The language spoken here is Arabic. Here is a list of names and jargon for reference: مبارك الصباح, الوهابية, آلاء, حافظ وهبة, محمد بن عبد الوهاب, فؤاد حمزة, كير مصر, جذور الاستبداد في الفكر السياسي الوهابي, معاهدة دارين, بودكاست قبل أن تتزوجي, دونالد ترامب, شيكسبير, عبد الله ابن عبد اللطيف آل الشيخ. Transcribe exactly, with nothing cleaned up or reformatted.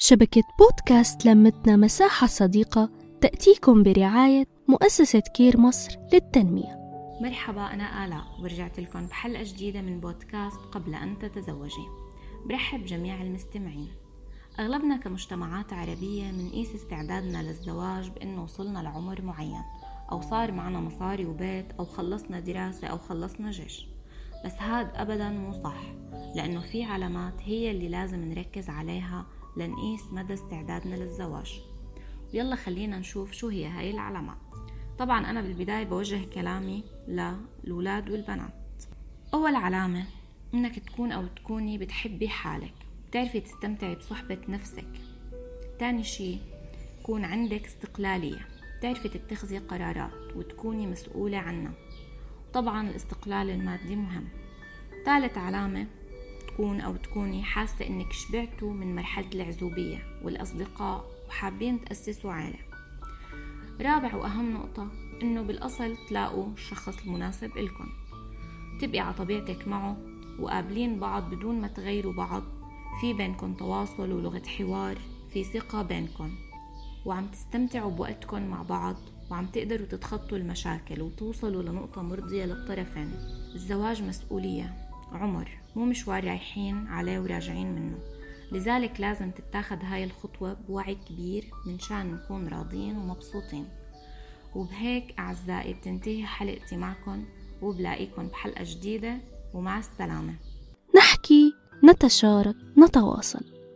شبكة بودكاست لمتنا مساحة صديقة تأتيكم برعاية مؤسسة كير مصر للتنمية. مرحبا، أنا آلاء ورجعت لكم بحلقة جديدة من بودكاست قبل أن تتزوجي. برحب جميع المستمعين. أغلبنا كمجتمعات عربية منقيس استعدادنا للزواج بأنه وصلنا لعمر معين، أو صار معنا مصاري وبيت، أو خلصنا دراسة، أو خلصنا جيش. بس هاد أبدا مو صح، لأنه في علامات هي اللي لازم نركز عليها لنقيس مدى استعدادنا للزواج. ويلا خلينا نشوف شو هي هاي العلامات. طبعا أنا بالبداية بوجه كلامي للولاد والبنات. أول علامة إنك تكون أو تكوني بتحبي حالك، بتعرفي تستمتعي بصحبة نفسك. تاني شي، يكون عندك استقلالية، بتعرفي تتخذي قرارات وتكوني مسؤولة عنها. طبعا الاستقلال المادي مهم. ثالث علامة، تكون أو تكوني حاسة إنك شبعتوا من مرحلة العزوبية والأصدقاء وحابين تأسسوا عائلة. رابع وأهم نقطة، إنه بالأصل تلاقوا الشخص المناسب إلكم، تبقي على طبيعتك معه وقابلين بعض بدون ما تغيروا بعض، في بينكم تواصل ولغة حوار، في ثقة بينكم، وعم تستمتعوا بوقتكم مع بعض، وعم تقدروا تتخطوا المشاكل وتوصلوا لنقطة مرضية للطرفين. الزواج مسؤولية، عمر، مو مشوار رايحين عليه وراجعين منه، لذلك لازم تتاخد هاي الخطوة بوعي كبير من شان نكون راضيين ومبسوطين. وبهيك أعزائي بتنتهي حلقتي معكم، وبلاقيكم بحلقة جديدة، ومع السلامة. نحكي، نتشارك، نتواصل.